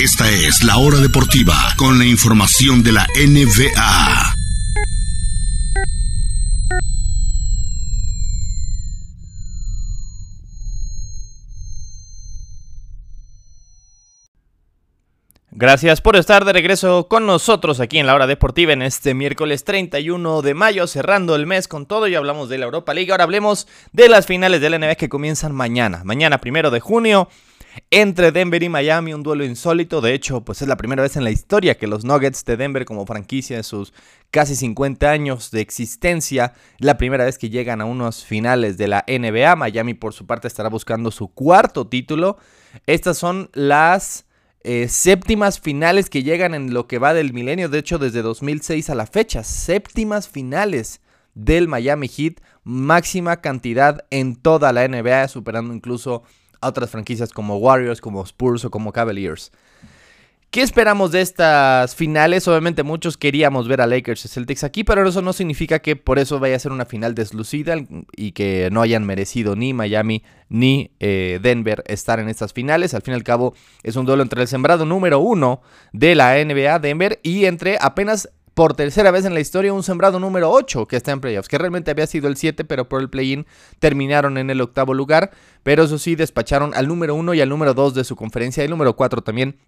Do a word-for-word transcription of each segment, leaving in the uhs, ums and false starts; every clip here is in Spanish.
Esta es La Hora Deportiva, con la información de la N B A. Gracias por estar de regreso con nosotros aquí en La Hora Deportiva en este miércoles treinta y uno de mayo, cerrando el mes con todo. Ya hablamos de la Europa League, ahora hablemos de las finales de la N B A que comienzan mañana. Mañana, primero de junio, entre Denver y Miami, un duelo insólito. De hecho, pues es la primera vez en la historia que los Nuggets de Denver, como franquicia de sus casi cincuenta años de existencia, la primera vez que llegan a unos finales de la N B A. Miami, por su parte, estará buscando su cuarto título. Estas son las... Eh, séptimas finales que llegan en lo que va del milenio. De hecho, desde dos mil seis a la fecha, séptimas finales del Miami Heat, máxima cantidad en toda la N B A, superando incluso a otras franquicias como Warriors, como Spurs o como Cavaliers. ¿Qué esperamos de estas finales? Obviamente muchos queríamos ver a Lakers y Celtics aquí, pero eso no significa que por eso vaya a ser una final deslucida y que no hayan merecido ni Miami ni eh, Denver estar en estas finales. Al fin y al cabo es un duelo entre el sembrado número uno de la N B A, Denver, y entre apenas por tercera vez en la historia un sembrado número ocho que está en playoffs, que realmente había sido el siete, pero por el play-in terminaron en el octavo lugar, pero eso sí, despacharon al número uno y al número dos de su conferencia y al número cuatro también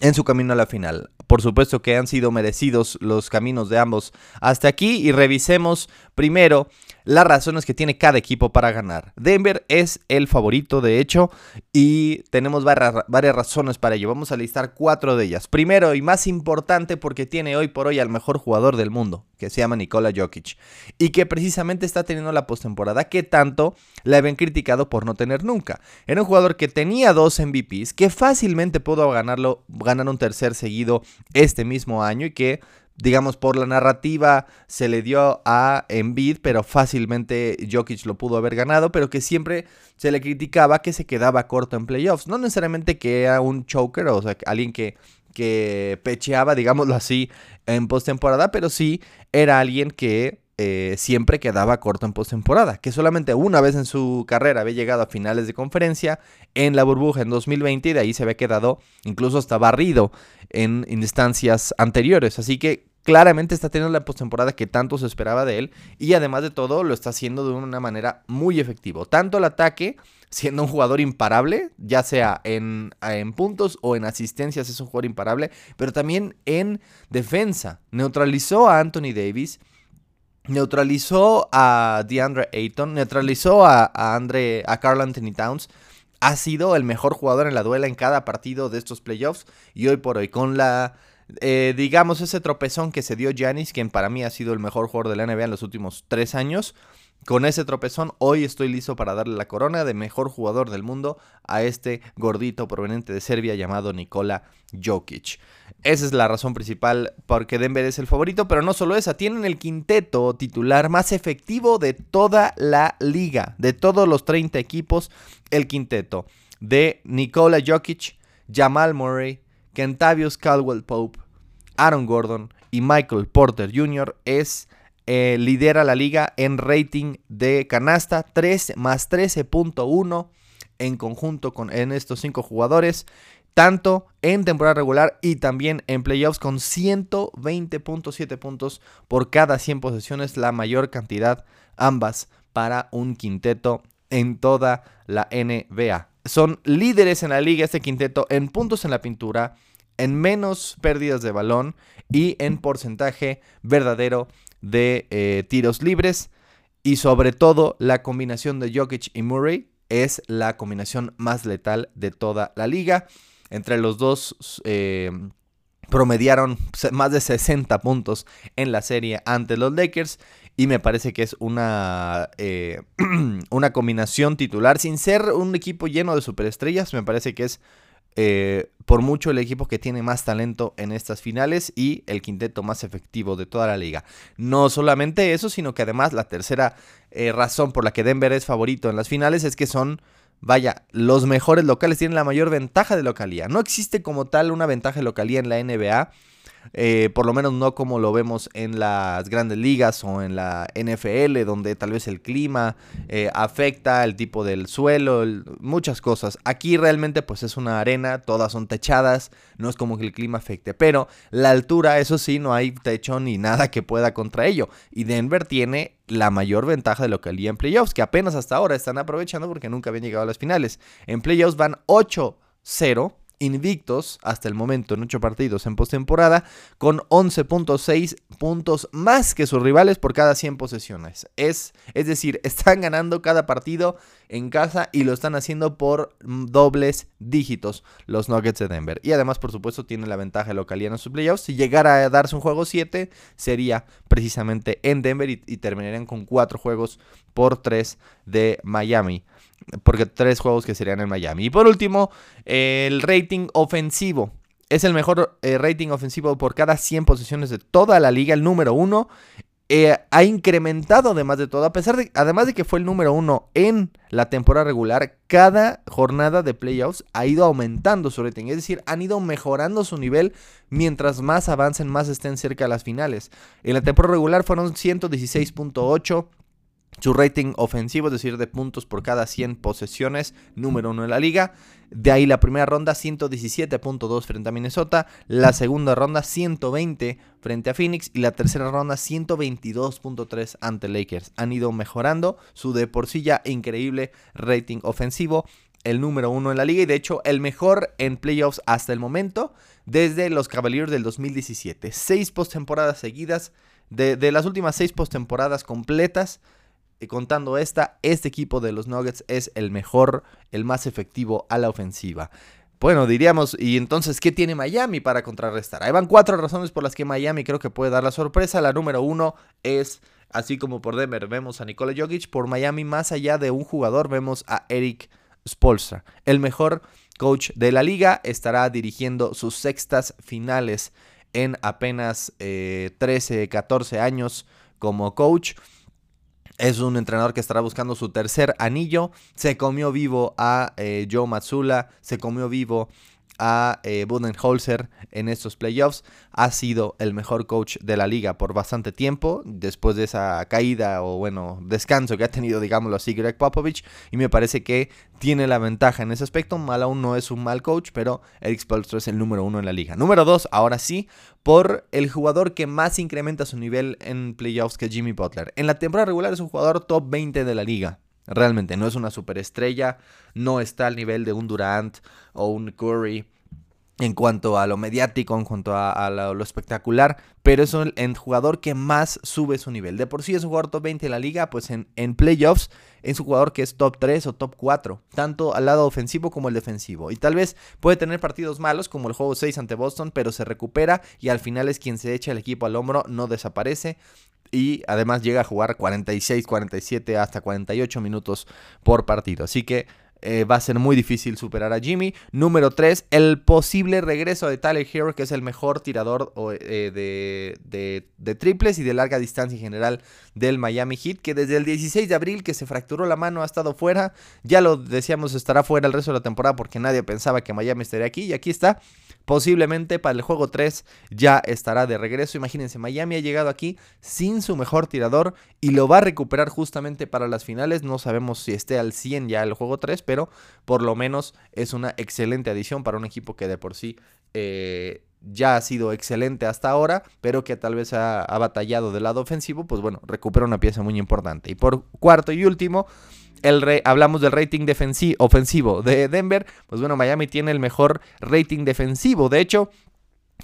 en su camino a la final. Por supuesto que han sido merecidos los caminos de ambos hasta aquí, y revisemos primero las razones que tiene cada equipo para ganar. Denver es el favorito, de hecho, y tenemos varias razones para ello. Vamos a listar cuatro de ellas. Primero y más importante, porque tiene hoy por hoy al mejor jugador del mundo, que se llama Nikola Jokic, y que precisamente está teniendo la postemporada que tanto le habían criticado por no tener nunca. Era un jugador que tenía dos M V Pes, que fácilmente pudo ganarlo ganar un tercer seguido este mismo año, y que, digamos, por la narrativa se le dio a Embiid, pero fácilmente Jokic lo pudo haber ganado, pero que siempre se le criticaba que se quedaba corto en playoffs. No necesariamente que era un choker, o sea, alguien que, que pecheaba, digámoslo así, en postemporada, pero sí era alguien que eh, siempre quedaba corto en postemporada, que solamente una vez en su carrera había llegado a finales de conferencia en la burbuja en dos mil veinte, y de ahí se había quedado incluso hasta barrido en instancias anteriores. Así que claramente está teniendo la postemporada que tanto se esperaba de él, y además de todo lo está haciendo de una manera muy efectiva, tanto al ataque, siendo un jugador imparable, ya sea en, en puntos o en asistencias, es un jugador imparable, pero también en defensa. Neutralizó a Anthony Davis, neutralizó a DeAndre Ayton, neutralizó a, a, Andre, a Karl-Anthony Towns. Ha sido el mejor jugador en la duela en cada partido de estos playoffs, y hoy por hoy con la... Eh, digamos ese tropezón que se dio Giannis, quien para mí ha sido el mejor jugador de la N B A en los últimos tres años. Con ese tropezón, hoy estoy listo para darle la corona de mejor jugador del mundo a este gordito proveniente de Serbia llamado Nikola Jokic. Esa es la razón principal porque Denver es el favorito, pero no solo esa, tienen el quinteto titular más efectivo de toda la liga, de todos los treinta equipos, el quinteto de Nikola Jokic, Jamal Murray, Kentavious Caldwell-Pope, Aaron Gordon y Michael Porter junior es eh, lidera la liga en rating de canasta, tres más trece punto uno en conjunto con en estos cinco jugadores, tanto en temporada regular y también en playoffs, con ciento veinte punto siete puntos por cada cien posesiones, la mayor cantidad ambas para un quinteto en toda la N B A. Son líderes en la liga este quinteto en puntos en la pintura, en menos pérdidas de balón y en porcentaje verdadero de eh, tiros libres. Y sobre todo, la combinación de Jokic y Murray es la combinación más letal de toda la liga. Entre los dos eh, promediaron más de sesenta puntos en la serie ante los Lakers. Y me parece que es una, eh, una combinación titular. Sin ser un equipo lleno de superestrellas, me parece que es eh, por mucho el equipo que tiene más talento en estas finales y el quinteto más efectivo de toda la liga. No solamente eso, sino que además la tercera eh, razón por la que Denver es favorito en las finales es que son... Vaya, los mejores locales, tienen la mayor ventaja de localía. No existe como tal una ventaja de localía en la N B A. eh, por lo menos no como lo vemos en las grandes ligas o en la N F L, donde tal vez el clima eh, afecta, el tipo del suelo, el, muchas cosas. Aquí realmente pues es una arena, todas son techadas, no es como que el clima afecte, pero la altura, eso sí, no hay techo ni nada que pueda contra ello, y Denver tiene la mayor ventaja de lo que localía en playoffs, que apenas hasta ahora están aprovechando porque nunca habían llegado a las finales. En playoffs van ocho cero invictos hasta el momento en ocho partidos en postemporada, con once punto seis puntos más que sus rivales por cada cien posesiones. Es, es decir, están ganando cada partido en casa y lo están haciendo por dobles dígitos los Nuggets de Denver. Y además, por supuesto, tienen la ventaja de localía en sus playoffs. Si llegara a darse un juego siete, sería precisamente en Denver y, y terminarían con cuatro juegos por tres de Miami. Porque tres juegos que serían en Miami. Y por último, el rating ofensivo. Es el mejor eh, rating ofensivo por cada cien posesiones de toda la liga. El número uno eh, ha incrementado además de todo. A pesar de, además de que fue el número uno en la temporada regular, cada jornada de playoffs ha ido aumentando su rating. Es decir, han ido mejorando su nivel mientras más avancen, más estén cerca de las finales. En la temporada regular fueron ciento dieciséis punto ocho. Su rating ofensivo, es decir, de puntos por cada cien posesiones, número uno en la liga. De ahí la primera ronda, ciento diecisiete punto dos frente a Minnesota. La segunda ronda, ciento veinte frente a Phoenix. Y la tercera ronda, ciento veintidós punto tres ante Lakers. Han ido mejorando su de por sí ya increíble rating ofensivo. El número uno en la liga y de hecho el mejor en playoffs hasta el momento desde los Cavaliers del dos mil diecisiete. Seis postemporadas seguidas, de, de las últimas seis postemporadas completas. Contando esta, este equipo de los Nuggets es el mejor, el más efectivo a la ofensiva. Bueno, diríamos, ¿y entonces qué tiene Miami para contrarrestar? Ahí van cuatro razones por las que Miami creo que puede dar la sorpresa. La número uno es, así como por Denver vemos a Nikola Jokic, por Miami más allá de un jugador vemos a Eric Spoelstra, el mejor coach de la liga, estará dirigiendo sus sextas finales en apenas eh, trece, catorce años como coach. Es un entrenador que estará buscando su tercer anillo. Se comió vivo a eh, Joe Mazzulla. Se comió vivo a eh, Budenholzer en estos playoffs. Ha sido el mejor coach de la liga por bastante tiempo. Después de esa caída o, bueno, descanso que ha tenido, digámoslo así, Gregg Popovich. Y me parece que tiene la ventaja en ese aspecto. Mal aún no es un mal coach, pero Eric Spoelstra es el número uno en la liga. Número dos, ahora sí, por el jugador que más incrementa su nivel en playoffs, que Jimmy Butler. En la temporada regular es un jugador top veinte de la liga. Realmente no es una superestrella, no está al nivel de un Durant o un Curry en cuanto a lo mediático, en cuanto a, a lo, lo espectacular, pero es el, el jugador que más sube su nivel. De por sí es un jugador top veinte de la liga, pues en, en playoffs es un jugador que es top tres o top cuatro, tanto al lado ofensivo como el defensivo. Y tal vez puede tener partidos malos como el juego seis ante Boston, pero se recupera y al final es quien se echa el equipo al hombro, no desaparece. Y además llega a jugar cuarenta y seis, cuarenta y siete hasta cuarenta y ocho minutos por partido. Así que eh, va a ser muy difícil superar a Jimmy. Número tres, el posible regreso de Tyler Hero, que es el mejor tirador eh, de, de, de triples y de larga distancia en general del Miami Heat. Que desde el dieciséis de abril que se fracturó la mano ha estado fuera. Ya lo decíamos, estará fuera el resto de la temporada porque nadie pensaba que Miami estaría aquí. Y aquí está. Posiblemente para el juego tres ya estará de regreso. Imagínense, Miami ha llegado aquí sin su mejor tirador y lo va a recuperar justamente para las finales. No sabemos si esté al cien ya el juego tres, pero por lo menos es una excelente adición para un equipo que de por sí eh, ya ha sido excelente hasta ahora, pero que tal vez ha, ha batallado del lado ofensivo. Pues bueno, recupera una pieza muy importante. Y por cuarto y último, El re, hablamos del rating defensi- ofensivo de Denver. Pues bueno, Miami tiene el mejor rating defensivo. De hecho,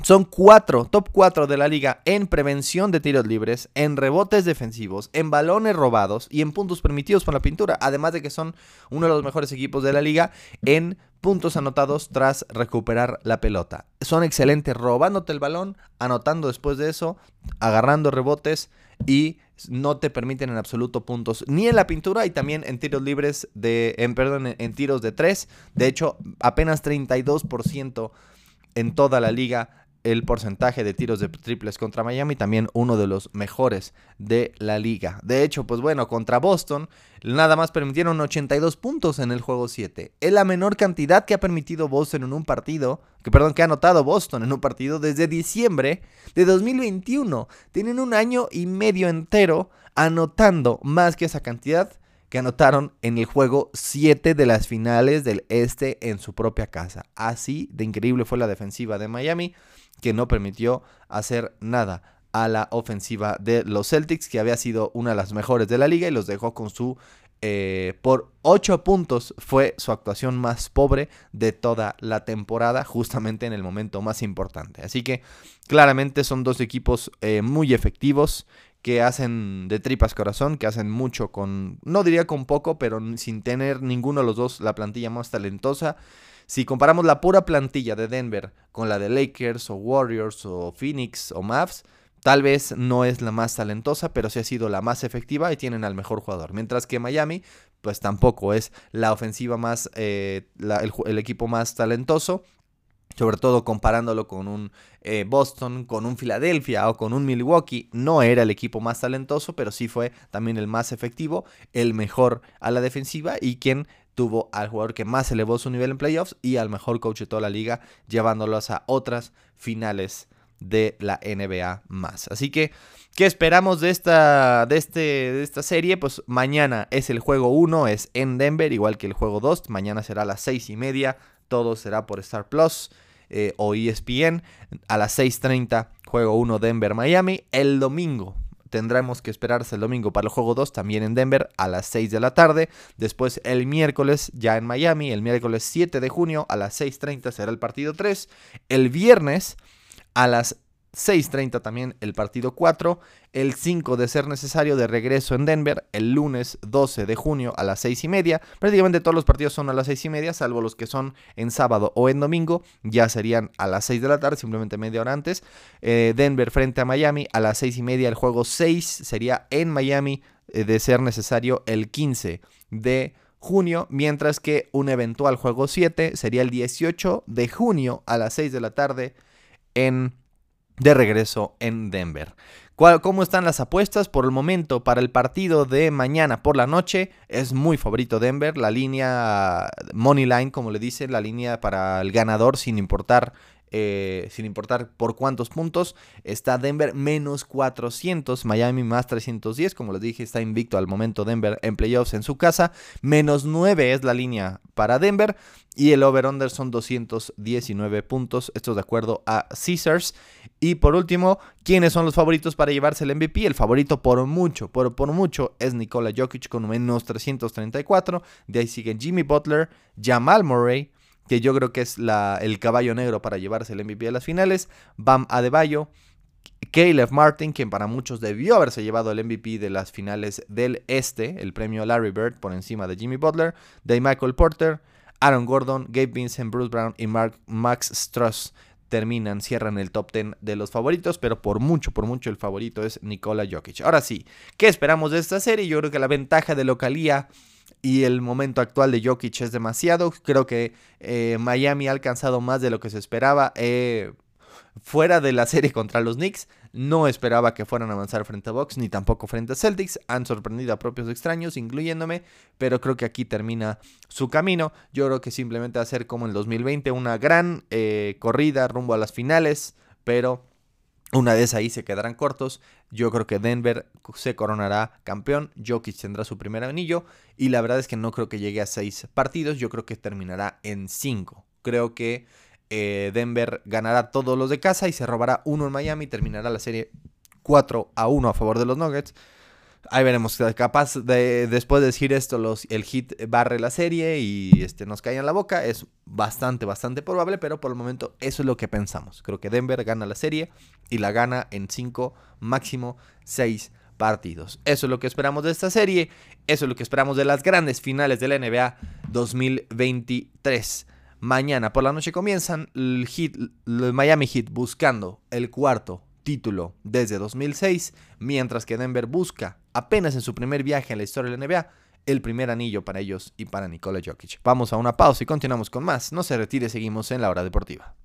son cuatro, top cuatro de la liga en prevención de tiros libres, en rebotes defensivos, en balones robados y en puntos permitidos por la pintura. Además de que son uno de los mejores equipos de la liga en puntos anotados tras recuperar la pelota. Son excelentes robándote el balón, anotando después de eso, agarrando rebotes y no te permiten en absoluto puntos ni en la pintura y también en tiros libres de, en, perdón, en tiros de tres. De hecho, apenas treinta y dos por ciento en toda la liga el porcentaje de tiros de triples contra Miami, también uno de los mejores de la liga. De hecho, pues bueno, contra Boston nada más permitieron ochenta y dos puntos en el juego siete. Es la menor cantidad que ha permitido Boston en un partido, que perdón, que ha anotado Boston en un partido desde diciembre de dos mil veintiuno. Tienen un año y medio entero anotando más que esa cantidad que anotaron en el juego siete de las finales del Este en su propia casa. Así de increíble fue la defensiva de Miami, que no permitió hacer nada a la ofensiva de los Celtics, que había sido una de las mejores de la liga, y los dejó con su... Eh, por ocho puntos fue su actuación más pobre de toda la temporada, justamente en el momento más importante. Así que claramente son dos equipos eh, muy efectivos, que hacen de tripas corazón, que hacen mucho con, no diría con poco, pero sin tener ninguno de los dos la plantilla más talentosa. Si comparamos la pura plantilla de Denver con la de Lakers o Warriors o Phoenix o Mavs, tal vez no es la más talentosa, pero sí ha sido la más efectiva y tienen al mejor jugador. Mientras que Miami, pues tampoco es la ofensiva más, eh, la, el, el equipo más talentoso. Sobre todo comparándolo con un eh, Boston, con un Philadelphia o con un Milwaukee. No era el equipo más talentoso, pero sí fue también el más efectivo, el mejor a la defensiva y quien tuvo al jugador que más elevó su nivel en playoffs y al mejor coach de toda la liga, llevándolos a otras finales de la N B A más. Así que, ¿qué esperamos de esta, de este, de esta serie? Pues mañana es el juego uno, es en Denver, igual que el juego dos. Mañana será a las seis y media, todo será por Star Plus. Eh, o E S P N, a las seis treinta, juego uno Denver-Miami. El domingo, tendremos que esperarse el domingo para el juego dos, también en Denver, a las seis de la tarde. Después el miércoles, ya en Miami, el miércoles siete de junio, a las seis treinta será el partido tres. El viernes, a las seis treinta también el partido cuatro. El cinco, de ser necesario, de regreso en Denver. El lunes doce de junio a las seis y media. Prácticamente todos los partidos son a las seis y media, salvo los que son en sábado o en domingo. Ya serían a las seis de la tarde, simplemente media hora antes. Eh, Denver frente a Miami a las seis y media. El juego seis sería en Miami, eh, de ser necesario, el quince de junio. Mientras que un eventual juego siete sería el dieciocho de junio a las seis de la tarde en de regreso en Denver. ¿Cómo están las apuestas? Por el momento, para el partido de mañana por la noche, es muy favorito Denver. La línea money line, como le dicen, la línea para el ganador, sin importar, eh, sin importar por cuántos puntos, está Denver menos cuatrocientos, Miami más trescientos diez. Como les dije, está invicto al momento Denver en playoffs en su casa. Menos nueve es la línea para Denver y el over-under son doscientos diecinueve puntos. Esto es de acuerdo a Caesars. Y por último, ¿quiénes son los favoritos para llevarse el M V P? El favorito por mucho, por, por mucho es Nikola Jokic con menos trescientos treinta y cuatro. De ahí siguen Jimmy Butler, Jamal Murray, que yo creo que es la, el caballo negro para llevarse el M V P de las finales, Bam Adebayo, Caleb Martin, quien para muchos debió haberse llevado el M V P de las finales del Este, el premio Larry Bird por encima de Jimmy Butler, de Michael Porter, Aaron Gordon, Gabe Vincent, Bruce Brown y Mark, Max Struss. Terminan, cierran el top diez de los favoritos, pero por mucho, por mucho el favorito es Nikola Jokic. Ahora sí, ¿qué esperamos de esta serie? Yo creo que la ventaja de localía y el momento actual de Jokic es demasiado. Creo que eh, Miami ha alcanzado más de lo que se esperaba. Eh, fuera de la serie contra los Knicks, no esperaba que fueran a avanzar frente a Bucks, ni tampoco frente a Celtics. Han sorprendido a propios extraños, incluyéndome, pero creo que aquí termina su camino. Yo creo que simplemente va a ser como en dos mil veinte, una gran eh, corrida rumbo a las finales, pero una vez ahí se quedarán cortos. Yo creo que Denver se coronará campeón, Jokic tendrá su primer anillo, y la verdad es que no creo que llegue a seis partidos, yo creo que terminará en cinco. Creo que Eh, Denver ganará todos los de casa y se robará uno en Miami. Terminará la serie cuatro a uno a favor de los Nuggets. Ahí veremos. Capaz de, después de decir esto, los, el Heat barre la serie y este, nos cae en la boca. Es bastante, bastante probable, pero por el momento eso es lo que pensamos. Creo que Denver gana la serie y la gana en cinco, máximo seis partidos. Eso es lo que esperamos de esta serie. Eso es lo que esperamos de las grandes finales de la N B A dos mil veintitrés. Mañana por la noche comienzan el, Heat, el Miami Heat buscando el cuarto título desde dos mil seis, mientras que Denver busca, apenas en su primer viaje en la historia de la N B A, el primer anillo para ellos y para Nikola Jokic. Vamos a una pausa y continuamos con más. No se retire, seguimos en La Hora Deportiva.